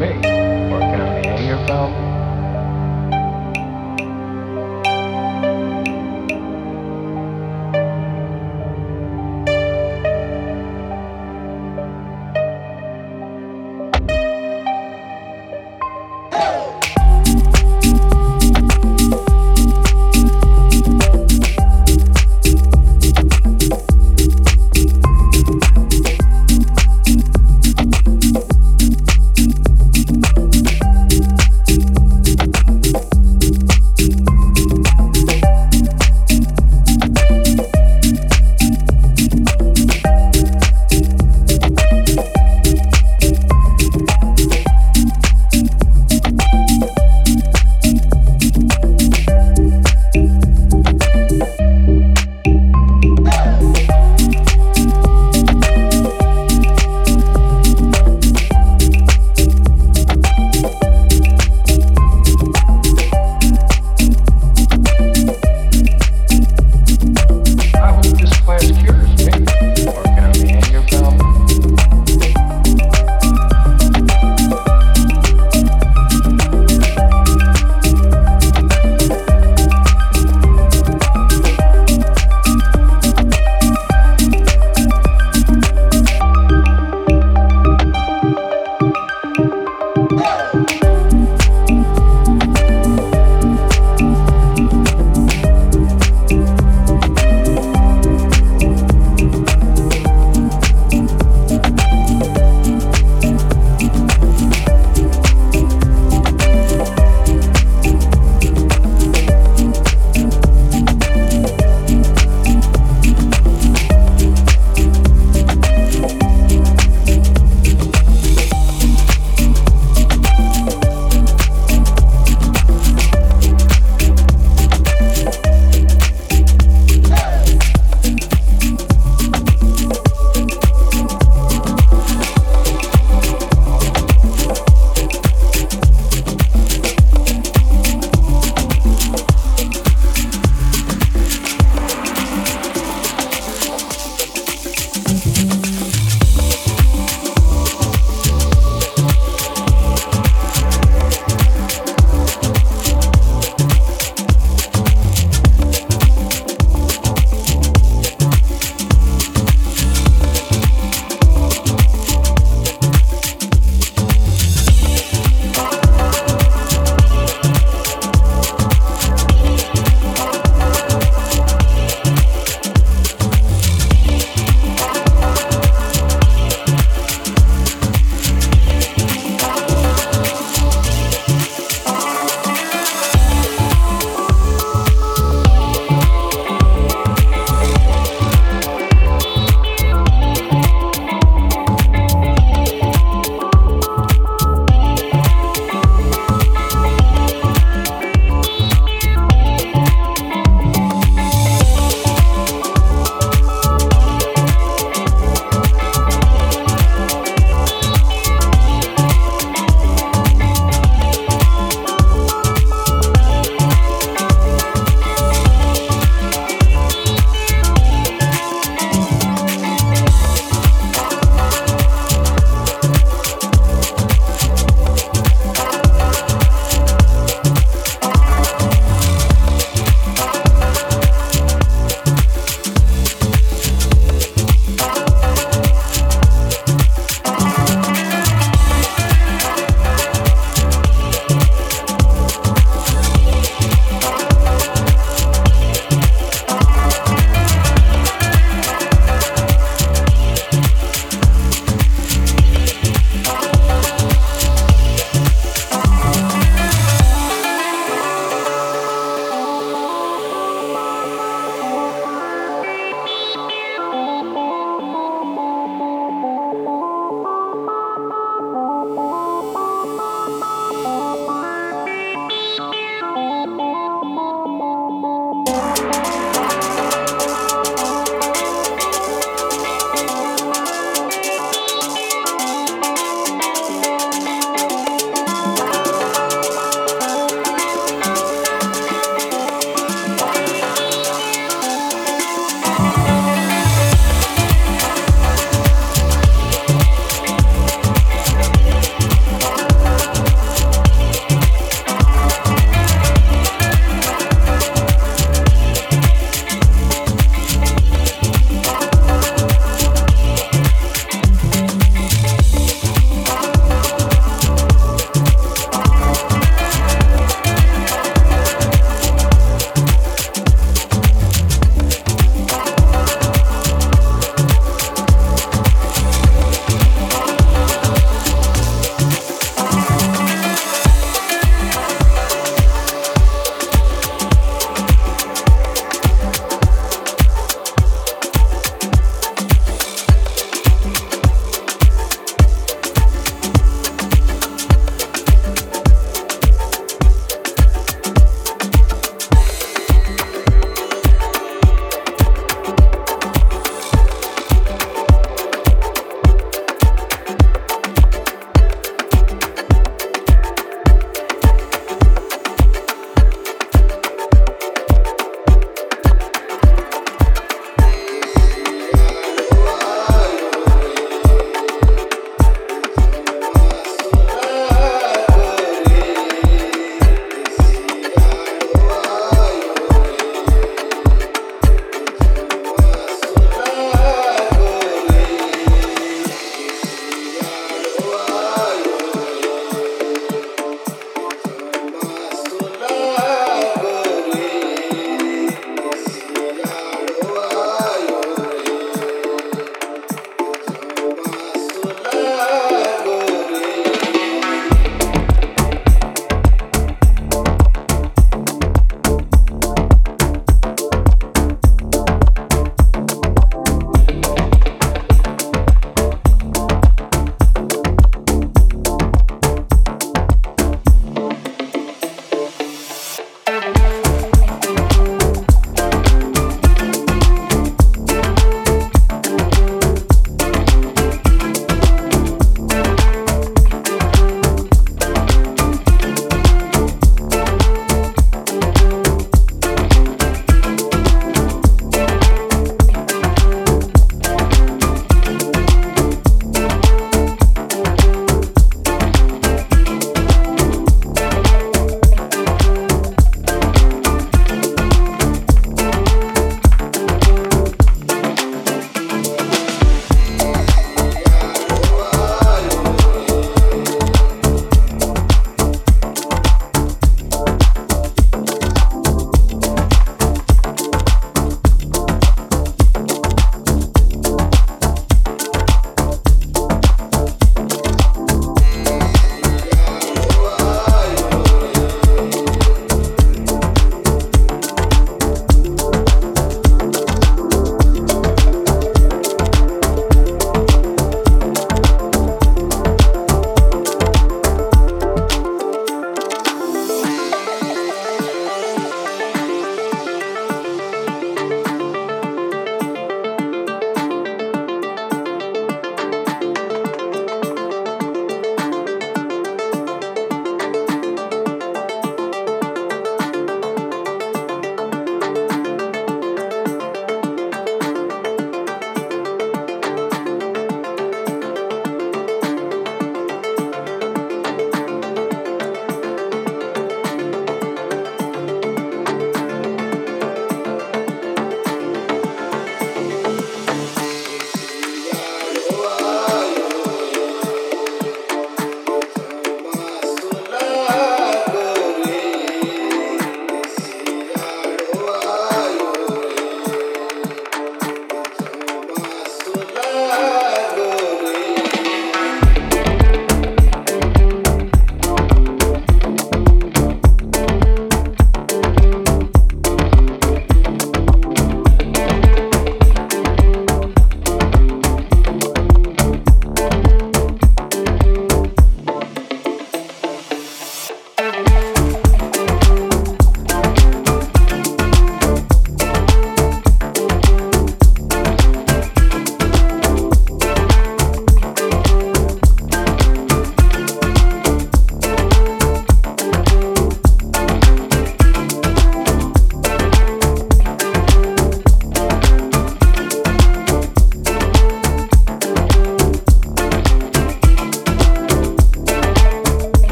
me working on the Anger Bell.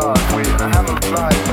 dark, we haven't lied.